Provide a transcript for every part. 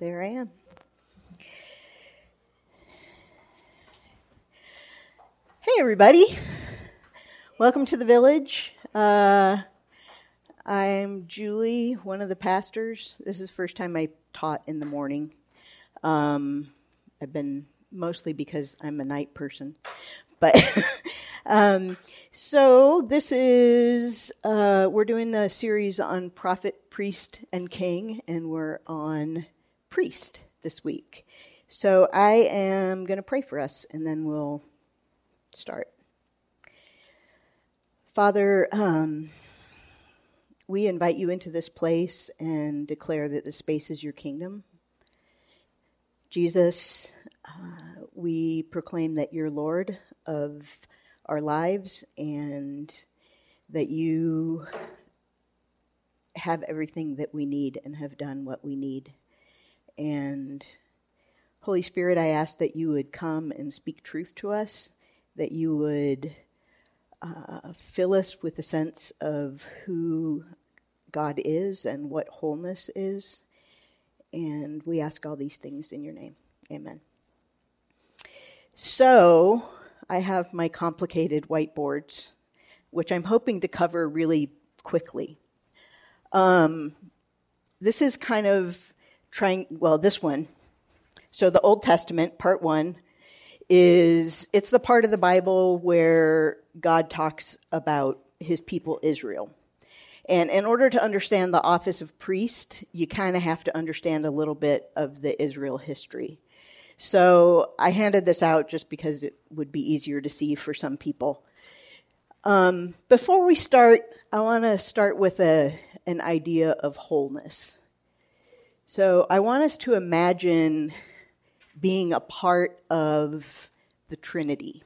there I am. Hey, everybody. Welcome to the village. I'm Julie, one of the pastors. This is the first time I taught in the morning. I've been mostly because I'm a night person. But so this is, we're doing a series on prophet, priest, and king, and we're on priest this week. So I am going to pray for us, and then we'll start. Father, we invite you into this place and declare that the space is your kingdom. Jesus, we proclaim that you're Lord of our lives and that you have everything that we need and have done what we need. And Holy Spirit, I ask that you would come and speak truth to us, that you would fill us with a sense of who God is and what wholeness is. And we ask all these things in your name. Amen. So I have my complicated whiteboards, which I'm hoping to cover really quickly. This is kind of this one. So the Old Testament, part one, it's the part of the Bible where God talks about his people Israel. And in order to understand the office of priest, you kind of have to understand a little bit of the Israel history. So I handed this out just because it would be easier to see for some people. Before we start, I want to start with an idea of wholeness. So I want us to imagine being a part of the Trinity.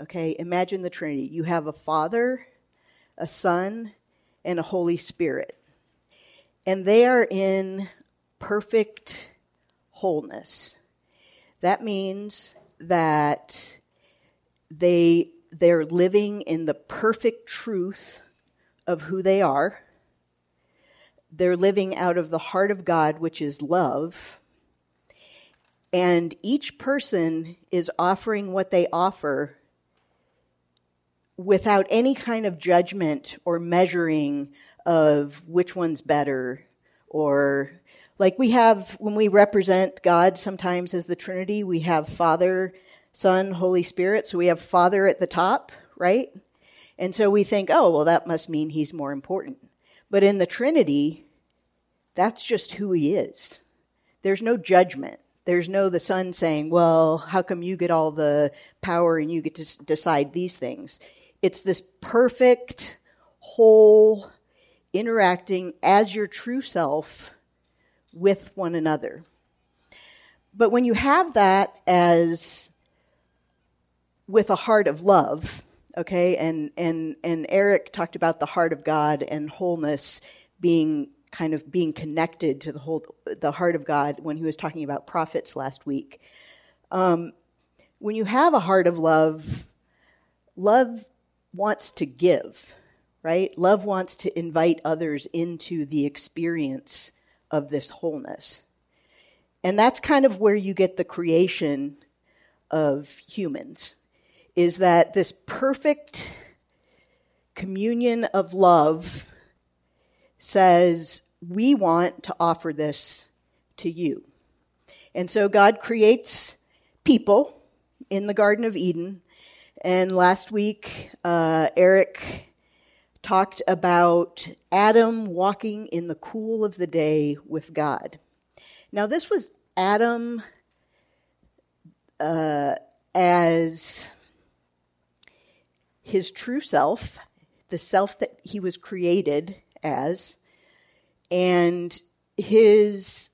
Okay, imagine the Trinity. You have a Father, a Son, and a Holy Spirit. And they are in perfect wholeness. That means that they're living in the perfect truth of who they are. They're living out of the heart of God, which is love. And each person is offering what they offer without any kind of judgment or measuring of which one's better, or like we have when we represent God sometimes as the Trinity, we have Father, Son, Holy Spirit. So we have Father at the top, right? And so we think, oh, well, that must mean he's more important. But in the Trinity, that's just who he is. There's no judgment. There's no the Son saying, well, how come you get all the power and you get to decide these things? It's this perfect, whole, interacting as your true self with one another. But when you have that as with a heart of love, okay, and Eric talked about the heart of God and wholeness being kind of being connected to the heart of God when he was talking about prophets last week. When you have a heart of love, love wants to give, right? Love wants to invite others into the experience of this wholeness. And that's kind of where you get the creation of humans, is that this perfect communion of love says, we want to offer this to you. And so God creates people in the Garden of Eden. And last week, Eric talked about Adam walking in the cool of the day with God. Now, this was Adam as his true self, the self that he was created as, and his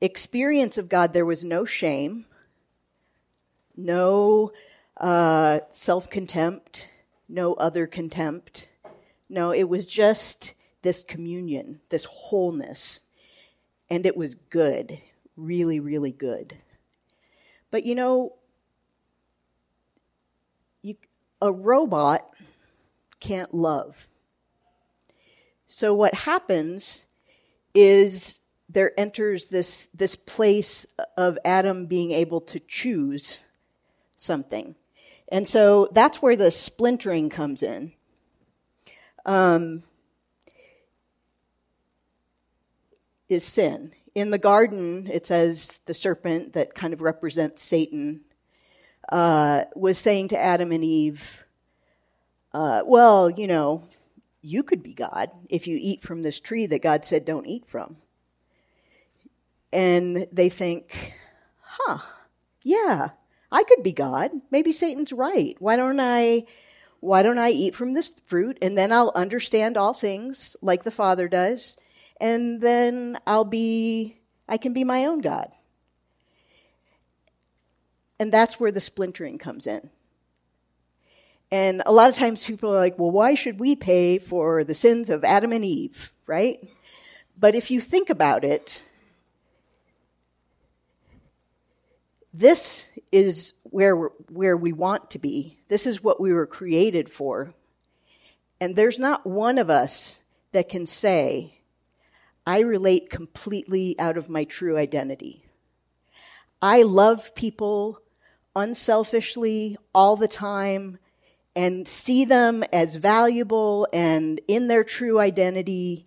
experience of God, there was no shame, no self-contempt, no other contempt. No, it was just this communion, this wholeness, and it was good, really, really good. But you know, a robot can't love. So what happens is there enters this place of Adam being able to choose something. And so that's where the splintering comes in. Is sin. In the garden, it says the serpent that kind of represents Satan was saying to Adam and Eve, well, you know, you could be God if you eat from this tree that God said don't eat from. And they think, yeah, I could be God. Maybe Satan's right. Why don't I eat from this fruit, and then I'll understand all things like the Father does, and then I can be my own God. And that's where the splintering comes in. And a lot of times people are like, well, why should we pay for the sins of Adam and Eve, right? But if you think about it, this is where we want to be. This is what we were created for. And there's not one of us that can say, I relate completely out of my true identity. I love people unselfishly all the time and see them as valuable and in their true identity.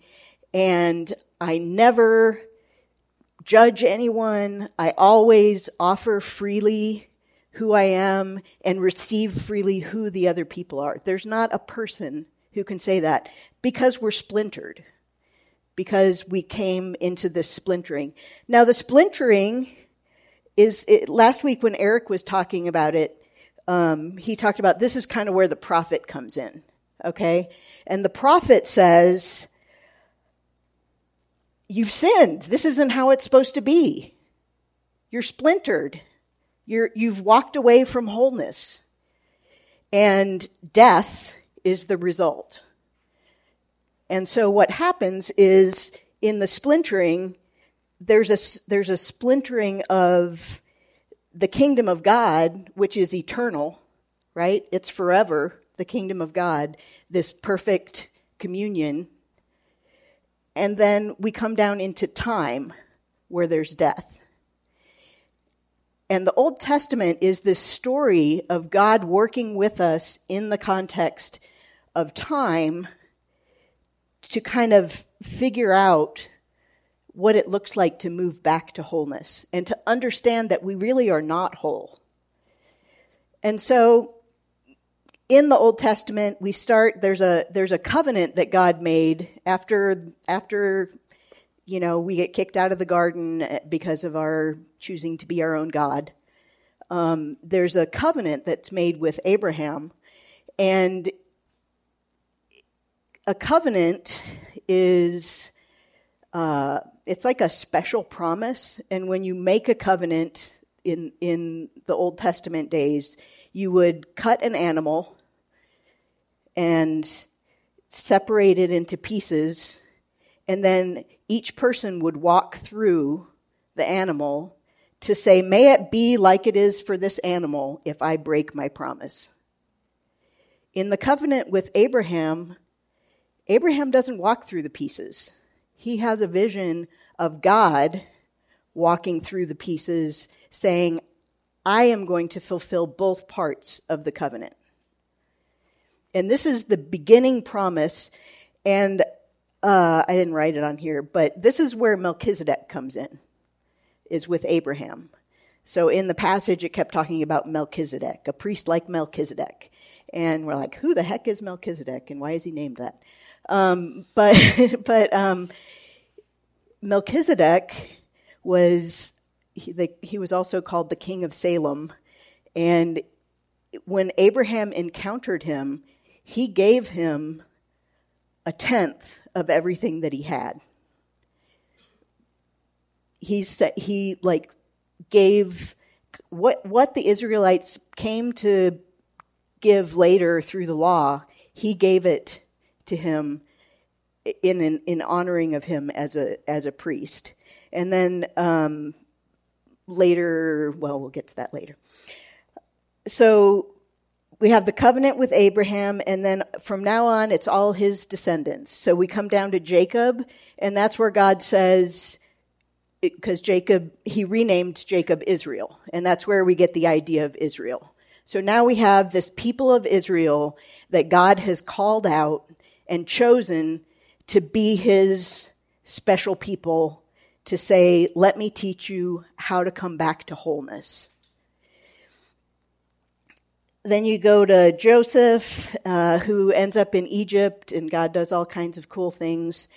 And I never judge anyone. I always offer freely who I am and receive freely who the other people are. There's not a person who can say that because we're splintered, because we came into this splintering. Now, the splintering is, last week when Eric was talking about it, he talked about this is kind of where the prophet comes in, okay? And the prophet says, you've sinned. This isn't how it's supposed to be. You're splintered. You've walked away from wholeness. And death is the result. And so what happens is in the splintering, there's a splintering of the kingdom of God, which is eternal, right? It's forever, the kingdom of God, this perfect communion. And then we come down into time where there's death. And the Old Testament is this story of God working with us in the context of time to kind of figure out what it looks like to move back to wholeness and to understand that we really are not whole. And so in the Old Testament, we start, there's a covenant that God made after you know, we get kicked out of the garden because of our choosing to be our own God. There's a covenant that's made with Abraham, and a covenant is, it's like a special promise, and when you make a covenant in the Old Testament days, you would cut an animal and separate it into pieces, and then each person would walk through the animal to say, may it be like it is for this animal if I break my promise. In the covenant with Abraham, Abraham doesn't walk through the pieces. He has a vision of God walking through the pieces, saying, I am going to fulfill both parts of the covenant. And this is the beginning promise. And I didn't write it on here, but this is where Melchizedek comes in, is with Abraham. So in the passage, it kept talking about Melchizedek, a priest like Melchizedek. And we're like, who the heck is Melchizedek, and why is he named that? But Melchizedek was, he was also called the king of Salem. And when Abraham encountered him, he gave him a tenth of everything that he had. He gave what the Israelites came to give later through the law. He gave it to him in honoring of him as a priest. And then later, well, we'll get to that later. So we have the covenant with Abraham, and then from now on, it's all his descendants. So we come down to Jacob, and that's where God says, because Jacob, he renamed Jacob Israel, and that's where we get the idea of Israel. So now we have this people of Israel that God has called out and chosen to be his special people, to say, let me teach you how to come back to wholeness. Then you go to Joseph, who ends up in Egypt, and God does all kinds of cool things.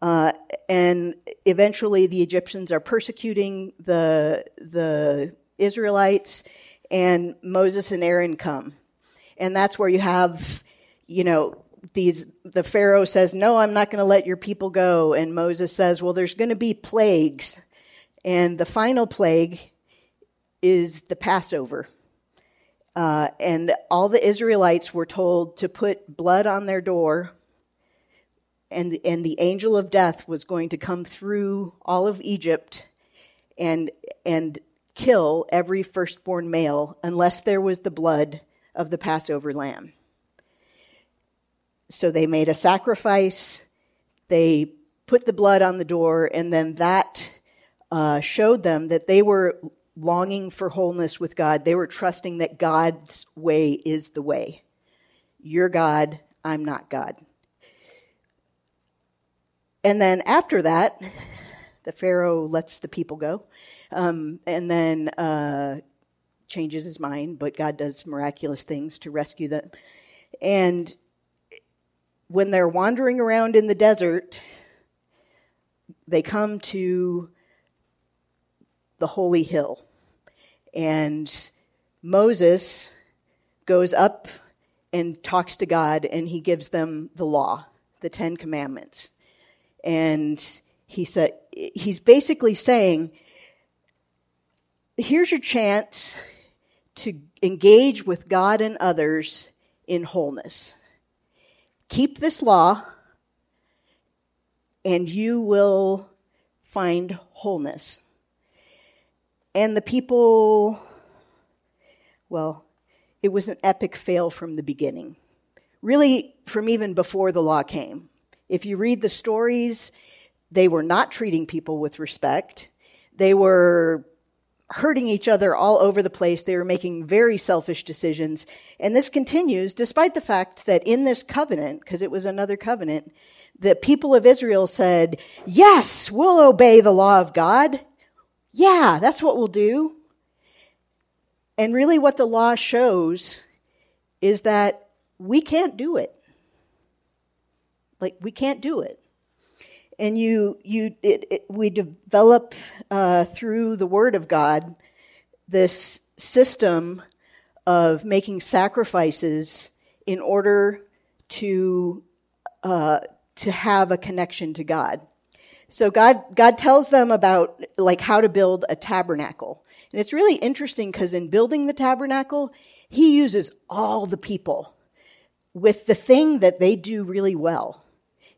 And eventually the Egyptians are persecuting the Israelites, and Moses and Aaron come. And that's where you have, you know, the Pharaoh says, no, I'm not going to let your people go. And Moses says, well, there's going to be plagues. And the final plague is the Passover. And all the Israelites were told to put blood on their door, and the angel of death was going to come through all of Egypt and kill every firstborn male unless there was the blood of the Passover lamb. So they made a sacrifice, they put the blood on the door, and then that showed them that they were longing for wholeness with God. They were trusting that God's way is the way. You're God, I'm not God. And then after that, the Pharaoh lets the people go, and then changes his mind, but God does miraculous things to rescue them. And when they're wandering around in the desert, they come to the Holy Hill. And Moses goes up and talks to God, and he gives them the law, the Ten Commandments. And he said, he's basically saying, here's your chance to engage with God and others in wholeness. Keep this law, and you will find wholeness. And the people, well, it was an epic fail from the beginning. Really, from even before the law came. If you read the stories, they were not treating people with respect. They were hurting each other all over the place. They were making very selfish decisions. And this continues, despite the fact that in this covenant, because it was another covenant, the people of Israel said, yes, we'll obey the law of God. Yeah, that's what we'll do. And really what the law shows is that we can't do it. Like, we can't do it. And we develop through the Word of God this system of making sacrifices in order to have a connection to God. So God tells them about like how to build a tabernacle, and it's really interesting because in building the tabernacle, He uses all the people with the thing that they do really well.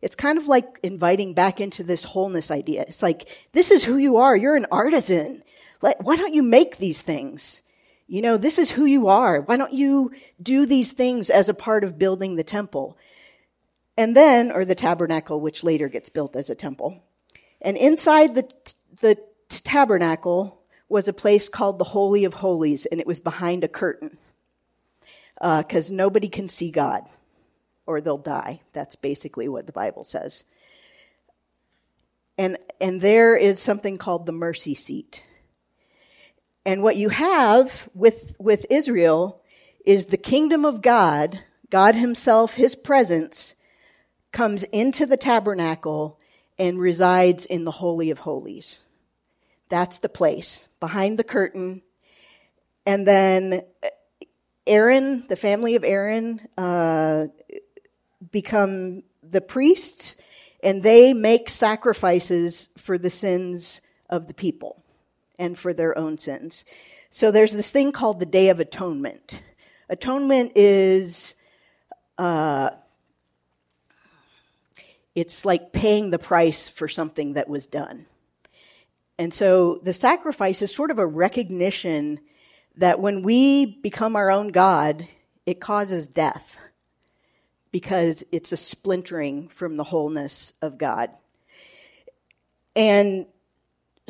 It's kind of like inviting back into this wholeness idea. It's like, this is who you are. You're an artisan. Why don't you make these things? You know, this is who you are. Why don't you do these things as a part of building the temple? And then, or the tabernacle, which later gets built as a temple. And inside the tabernacle was a place called the Holy of Holies, and it was behind a curtain because nobody can see God, or they'll die. That's basically what the Bible says. And there is something called the mercy seat. And what you have with Israel is the kingdom of God, God Himself, His presence, comes into the tabernacle and resides in the Holy of Holies. That's the place, behind the curtain. And then Aaron, the family of Aaron, become the priests, and they make sacrifices for the sins of the people and for their own sins. So there's this thing called the Day of Atonement. Atonement is, it's like paying the price for something that was done. And so the sacrifice is sort of a recognition that when we become our own God, it causes death, because it's a splintering from the wholeness of God. And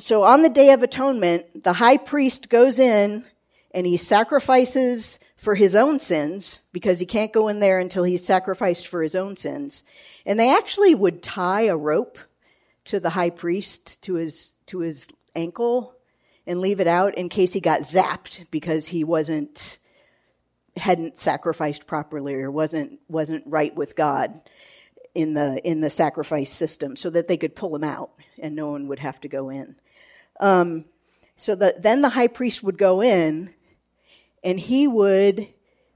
So on the Day of Atonement, the high priest goes in and he sacrifices for his own sins, because he can't go in there until he's sacrificed for his own sins. And they actually would tie a rope to the high priest, to his ankle, and leave it out in case he got zapped because he hadn't sacrificed properly or wasn't right with God in the sacrifice system, so that they could pull him out and no one would have to go in. So then the high priest would go in and he would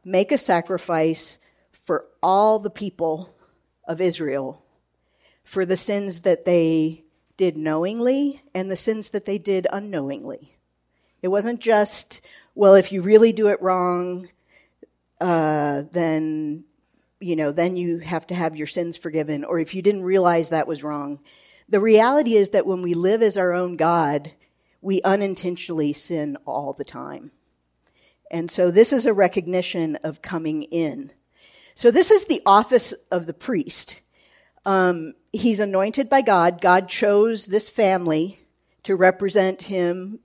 make a sacrifice for all the people of Israel for the sins that they did knowingly and the sins that they did unknowingly. It wasn't just, well, if you really do it wrong, then you have to have your sins forgiven, or if you didn't realize that was wrong. The reality is that when we live as our own God, we unintentionally sin all the time. And so this is a recognition of coming in. So this is the office of the priest. He's anointed by God. God chose this family to represent him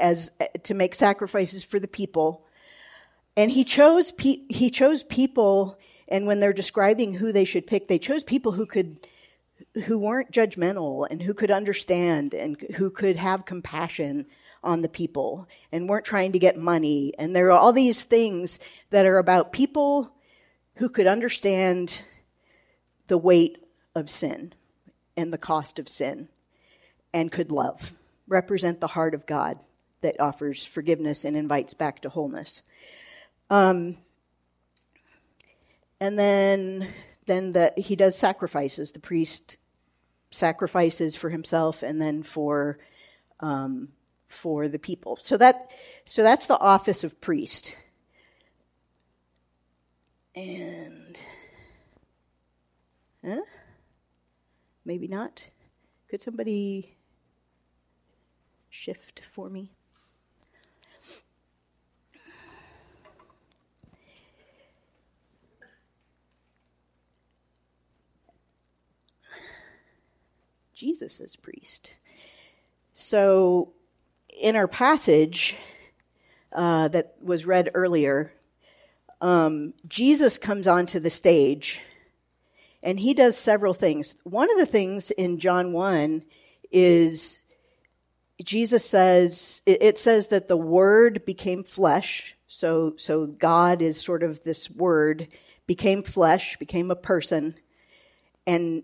to make sacrifices for the people. And he chose people, and when they're describing who they should pick, they chose people who weren't judgmental and who could understand and who could have compassion on the people and weren't trying to get money. And there are all these things that are about people who could understand the weight of sin and the cost of sin and could love, represent the heart of God that offers forgiveness and invites back to wholeness. And then he does sacrifices. The priest sacrifices for himself and then for the people. So that's the office of priest. And maybe not. Could somebody shift for me? Jesus as priest. So in our passage that was read earlier, Jesus comes onto the stage and he does several things. One of the things in John 1 is Jesus says, it says that the Word became flesh. So God is sort of this Word, became flesh, became a person, and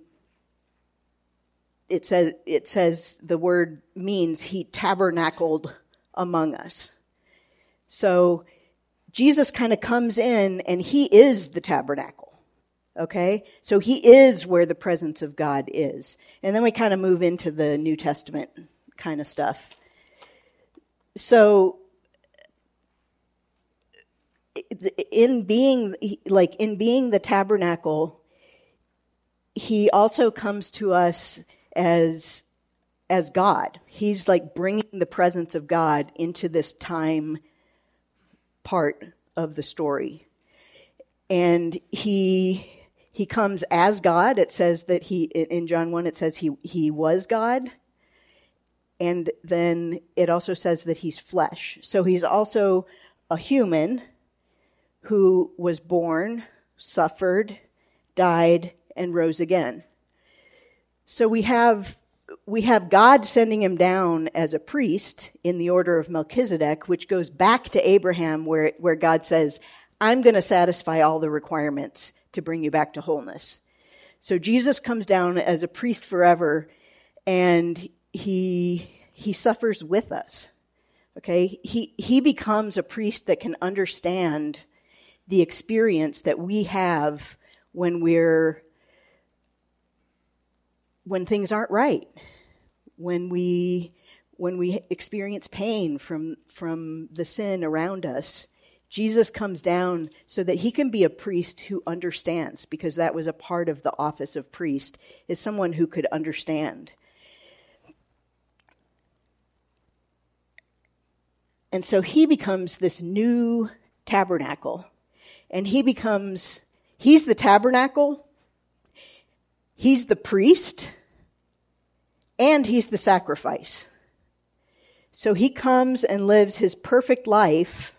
it says the word means he tabernacled among us. So Jesus kind of comes in and he is the tabernacle, okay? So he is where the presence of God is. And then we kind of move into the New Testament kind of stuff. So in being the tabernacle, he also comes to us as God. He's like bringing the presence of God into this time part of the story. And he comes as God. It says that in John 1, it says he was God. And then it also says that he's flesh. So he's also a human who was born, suffered, died, and rose again. So we have God sending him down as a priest in the order of Melchizedek, which goes back to Abraham where God says, I'm going to satisfy all the requirements to bring you back to wholeness. So Jesus comes down as a priest forever, and he suffers with us. Okay? He becomes a priest that can understand the experience that we have when things aren't right, when we experience pain from the sin around us. Jesus comes down so that he can be a priest who understands, because that was a part of the office of priest, is someone who could understand. And so he becomes this new tabernacle, and he's the tabernacle, he's the priest, and he's the sacrifice. So he comes and lives his perfect life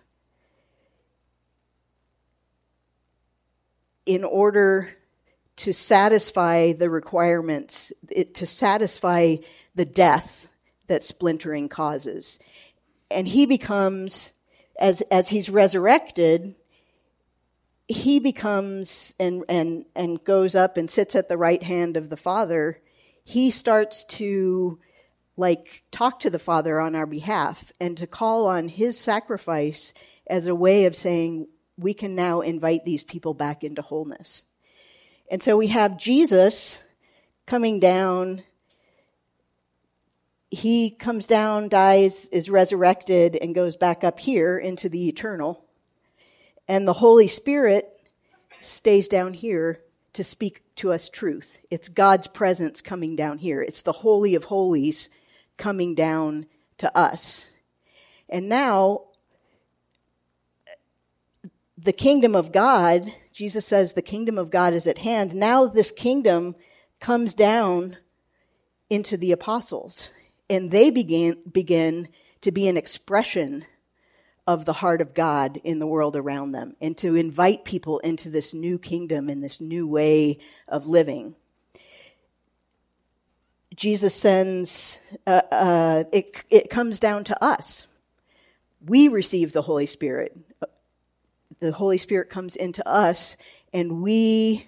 in order to satisfy the requirements, to satisfy the death that splintering causes. And he becomes, as he's resurrected, he becomes and goes up and sits at the right hand of the Father. He starts to, like, talk to the Father on our behalf and to call on his sacrifice as a way of saying, we can now invite these people back into wholeness. And so we have Jesus coming down. He comes down, dies, is resurrected, and goes back up here into the eternal. And the Holy Spirit stays down here to speak to us truth. It's God's presence coming down here. It's the Holy of Holies coming down to us. And now, the kingdom of God, Jesus says the kingdom of God is at hand. Now this kingdom comes down into the apostles. And they begin to be an expression of the heart of God in the world around them, and to invite people into this new kingdom and this new way of living. Jesus sends, it comes down to us. We receive the Holy Spirit. The Holy Spirit comes into us, and we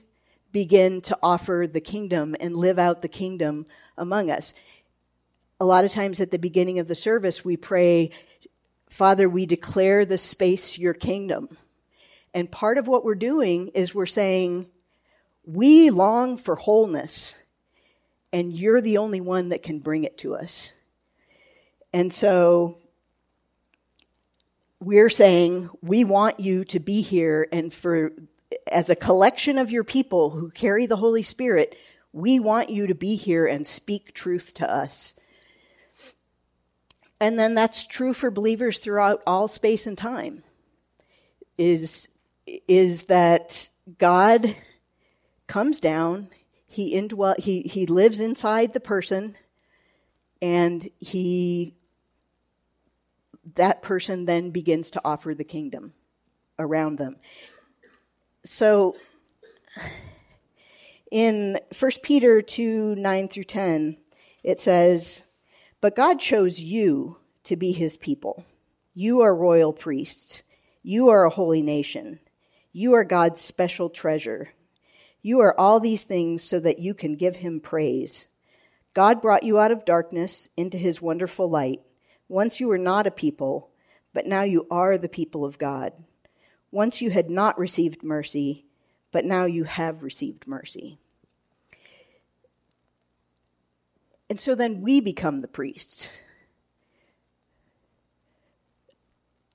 begin to offer the kingdom and live out the kingdom among us. A lot of times at the beginning of the service, we pray, Father, we declare this space your kingdom. And part of what we're doing is we're saying, we long for wholeness, and you're the only one that can bring it to us. And so we're saying, we want you to be here, and for as a collection of your people who carry the Holy Spirit, we want you to be here and speak truth to us. And then that's true for believers throughout all space and time, is that God comes down, he lives inside the person, and that person then begins to offer the kingdom around them. So in 1 Peter 2, 9 through 10, it says, but God chose you to be his people. You are royal priests. You are a holy nation. You are God's special treasure. You are all these things so that you can give him praise. God brought you out of darkness into his wonderful light. Once you were not a people, but now you are the people of God. Once you had not received mercy, but now you have received mercy. And so then we become the priests.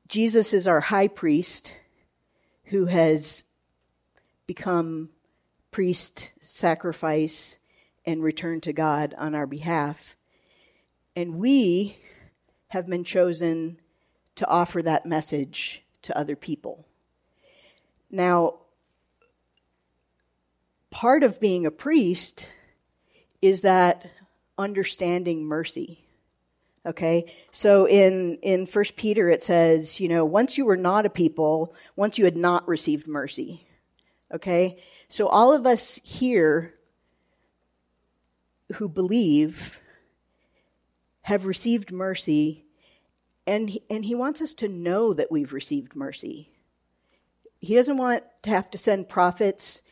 Jesus is our high priest who has become priest, sacrifice, and return to God on our behalf. And we have been chosen to offer that message to other people. Now, part of being a priest is that understanding mercy. Okay? So in 1 Peter it says, you know, once you were not a people, once you had not received mercy. Okay? So all of us here who believe have received mercy, and he wants us to know that we've received mercy. He doesn't want to have to send prophets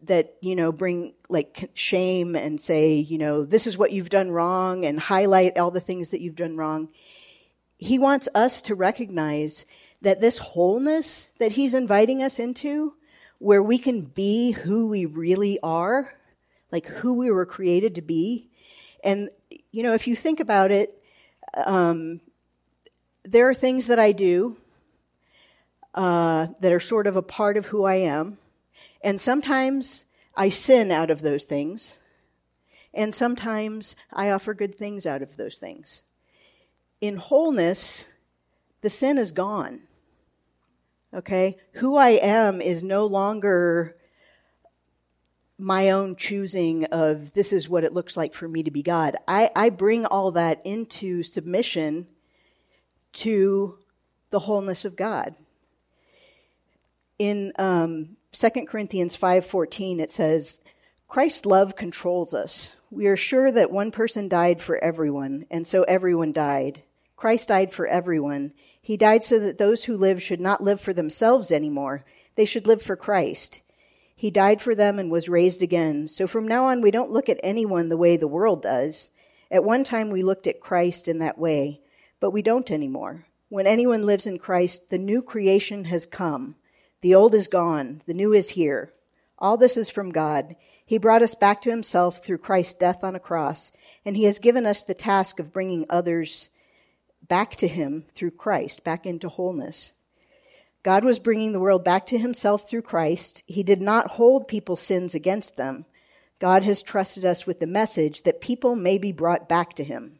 that you know, bring like shame and say, you know, this is what you've done wrong, and highlight all the things that you've done wrong. He wants us to recognize that this wholeness that he's inviting us into, where we can be who we really are, like who we were created to be. And, you know, if you think about it, there are things that I do that are sort of a part of who I am. And sometimes I sin out of those things, and sometimes I offer good things out of those things. In wholeness, the sin is gone, okay? Who I am is no longer my own choosing of this is what it looks like for me to be God. I bring all that into submission to the wholeness of God. In 2 Corinthians 5:14, it says, Christ's love controls us. We are sure that one person died for everyone, and so everyone died. Christ died for everyone. He died so that those who live should not live for themselves anymore. They should live for Christ. He died for them and was raised again. So from now on, we don't look at anyone the way the world does. At one time, we looked at Christ in that way, but we don't anymore. When anyone lives in Christ, the new creation has come. The old is gone. The new is here. All this is from God. He brought us back to himself through Christ's death on a cross, and he has given us the task of bringing others back to him through Christ, back into wholeness. God was bringing the world back to himself through Christ. He did not hold people's sins against them. God has trusted us with the message that people may be brought back to him.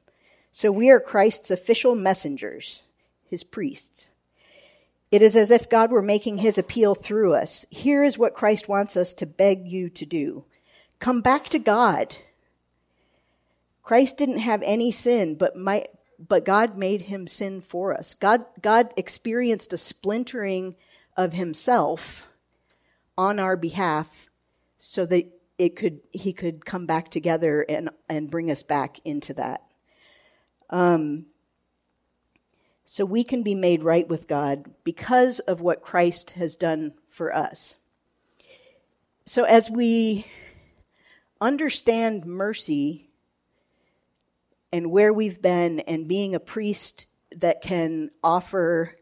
So we are Christ's official messengers, his priests. It is as if God were making his appeal through us. Here is what Christ wants us to beg you to do. Come back to God. Christ didn't have any sin, but God made him sin for us. God experienced a splintering of himself on our behalf so that he could come back together and bring us back into that. So we can be made right with God because of what Christ has done for us. So as we understand mercy and where we've been, and being a priest that can offer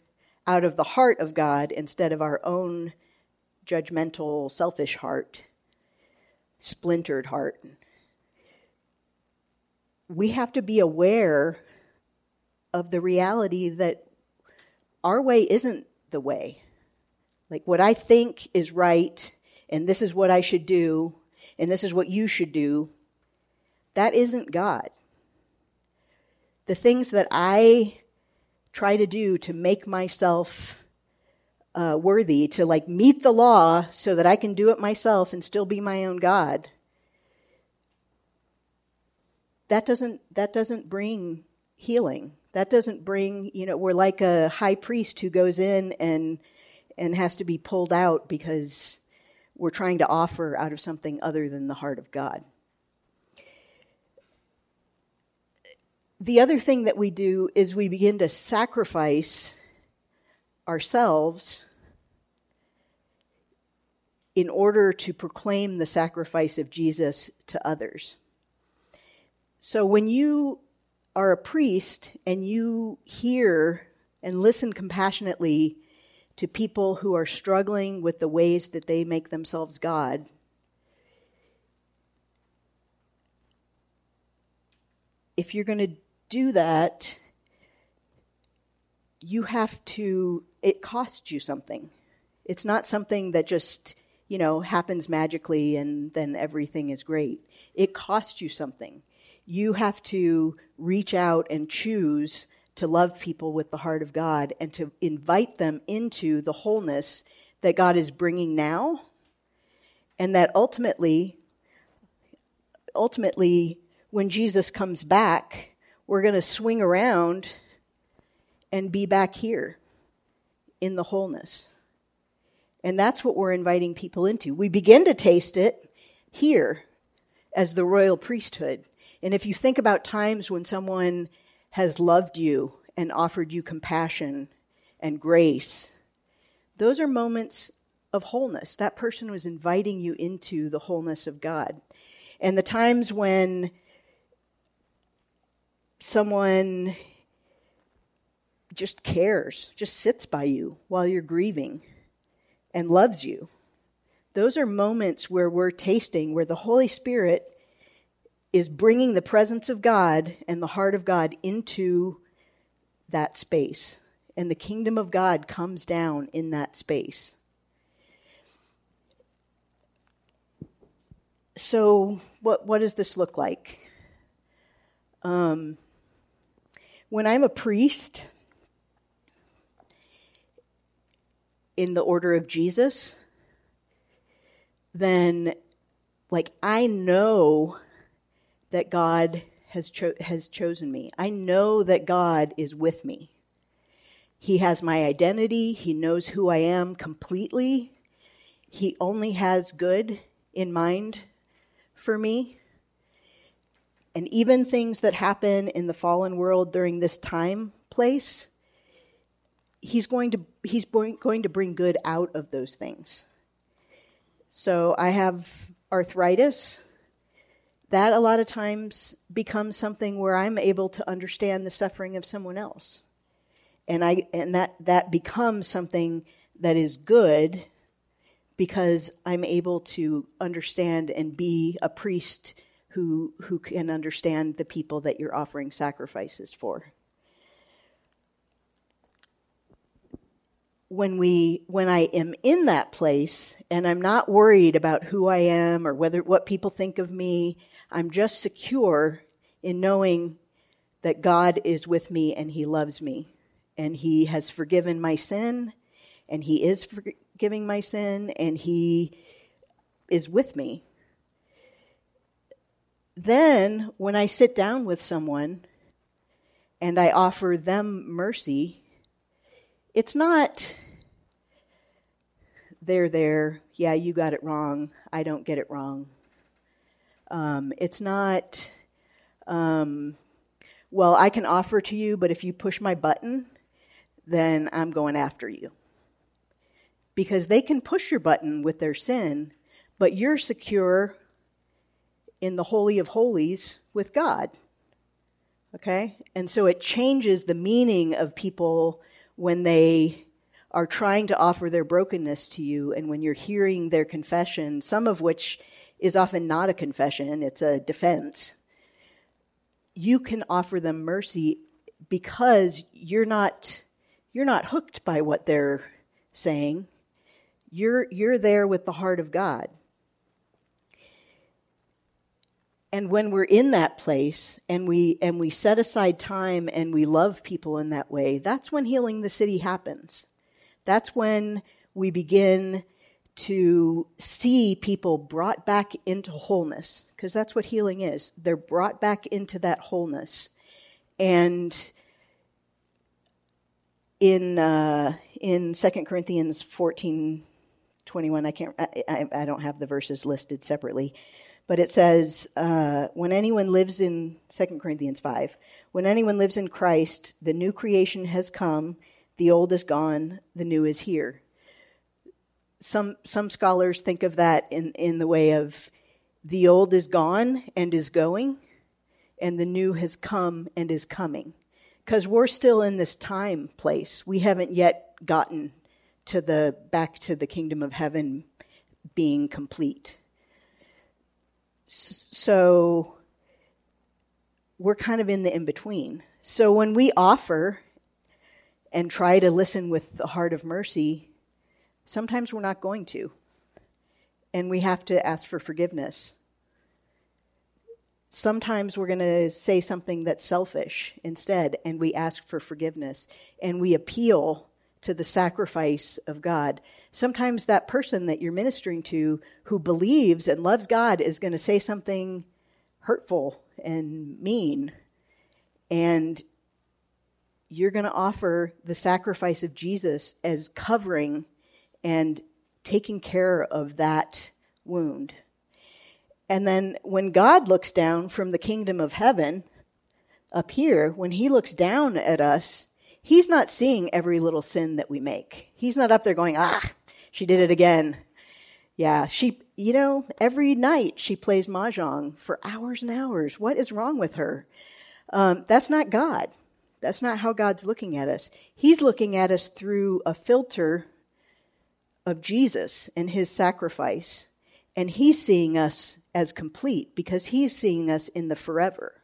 out of the heart of God instead of our own judgmental, selfish heart, splintered heart. We have to be aware of the reality that our way isn't the way. Like what I think is right, and this is what I should do, and this is what you should do, that isn't God. The things that I try to do to make myself worthy, to like meet the law so that I can do it myself and still be my own God, that doesn't bring healing. That doesn't bring, we're like a high priest who goes in and has to be pulled out because we're trying to offer out of something other than the heart of God. The other thing that we do is we begin to sacrifice ourselves in order to proclaim the sacrifice of Jesus to others. So when you are a priest and you hear and listen compassionately to people who are struggling with the ways that they make themselves God, if you're going to do that, it costs you something. It's not something that just, happens magically and then everything is great. It costs you something. You have to reach out and choose to love people with the heart of God and to invite them into the wholeness that God is bringing now, and that ultimately, when Jesus comes back, we're going to swing around and be back here in the wholeness. And that's what we're inviting people into. We begin to taste it here as the royal priesthood. And if you think about times when someone has loved you and offered you compassion and grace, those are moments of wholeness. That person was inviting you into the wholeness of God. And the times when someone just cares, just sits by you while you're grieving and loves you, those are moments where we're tasting, where the Holy Spirit is bringing the presence of God and the heart of God into that space. And the kingdom of God comes down in that space. So what does this look like? When I'm a priest in the order of Jesus, then I know that God has chosen me. I know that God is with me. He has my identity. He knows who I am completely. He only has good in mind for me. And even things that happen in the fallen world during this time place, he's going to bring good out of those things. So I have arthritis. That a lot of times becomes something where I'm able to understand the suffering of someone else. And that becomes something that is good because I'm able to understand and be a priest who can understand the people that you're offering sacrifices for. When I am in that place and I'm not worried about who I am or what people think of me, I'm just secure in knowing that God is with me and He loves me. And He has forgiven my sin, and He is forgiving my sin, and He is with me. Then, when I sit down with someone and I offer them mercy, it's not, they're there, yeah, you got it wrong, I don't get it wrong. It's not, well, I can offer to you, but if you push my button, then I'm going after you. Because they can push your button with their sin, but you're secure in the Holy of Holies with God. Okay? And so it changes the meaning of people when they are trying to offer their brokenness to you and when you're hearing their confession, some of which is often not a confession, it's a defense. You can offer them mercy because you're not hooked by what they're saying. You're there with the heart of God. And when we're in that place and we set aside time and we love people in that way, that's when healing the city happens. That's when we begin to see people brought back into wholeness, because that's what healing is. They're brought back into that wholeness. And in 2 Corinthians 14:21, I don't have the verses listed separately, but it says, when anyone lives in 2 Corinthians 5, when anyone lives in Christ, the new creation has come, the old is gone, the new is here. Some scholars think of that in the way of the old is gone and is going, and the new has come and is coming. Because we're still in this time place. We haven't yet gotten to the back to the kingdom of heaven being complete. So we're kind of in the in-between. So when we offer and try to listen with the heart of mercy, sometimes we're not going to. And we have to ask for forgiveness. Sometimes we're going to say something that's selfish instead, and we ask for forgiveness, and we appeal to the sacrifice of God. Sometimes that person that you're ministering to who believes and loves God is going to say something hurtful and mean, and you're going to offer the sacrifice of Jesus as covering and taking care of that wound. And then when God looks down from the kingdom of heaven up here, when He looks down at us, He's not seeing every little sin that we make. He's not up there going, she did it again. Yeah, every night she plays mahjong for hours and hours. What is wrong with her? That's not God. That's not how God's looking at us. He's looking at us through a filter of Jesus and His sacrifice. And He's seeing us as complete because He's seeing us in the forever,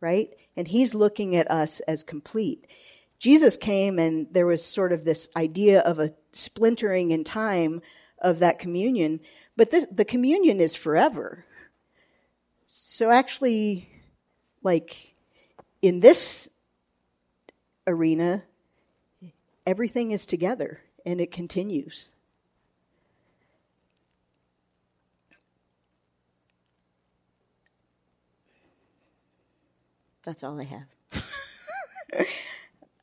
right? And He's looking at us as complete. Jesus came and there was sort of this idea of a splintering in time of that communion, but the communion is forever. So actually, like in this arena, everything is together and it continues. That's all I have.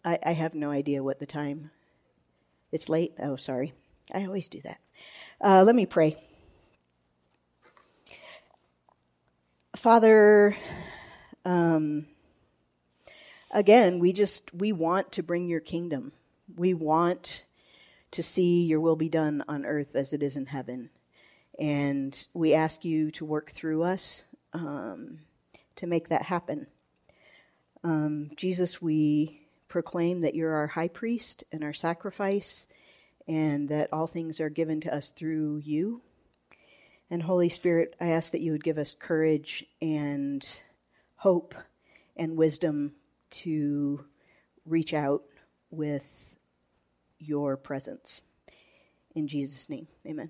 I have no idea what the time. It's late? Oh, sorry. I always do that. Let me pray. Father, again, we want to bring your kingdom. We want to see your will be done on earth as it is in heaven. And we ask you to work through us to make that happen. Jesus, we proclaim that you're our high priest and our sacrifice, and that all things are given to us through you. And Holy Spirit, I ask that you would give us courage and hope and wisdom to reach out with your presence. In Jesus' name, amen.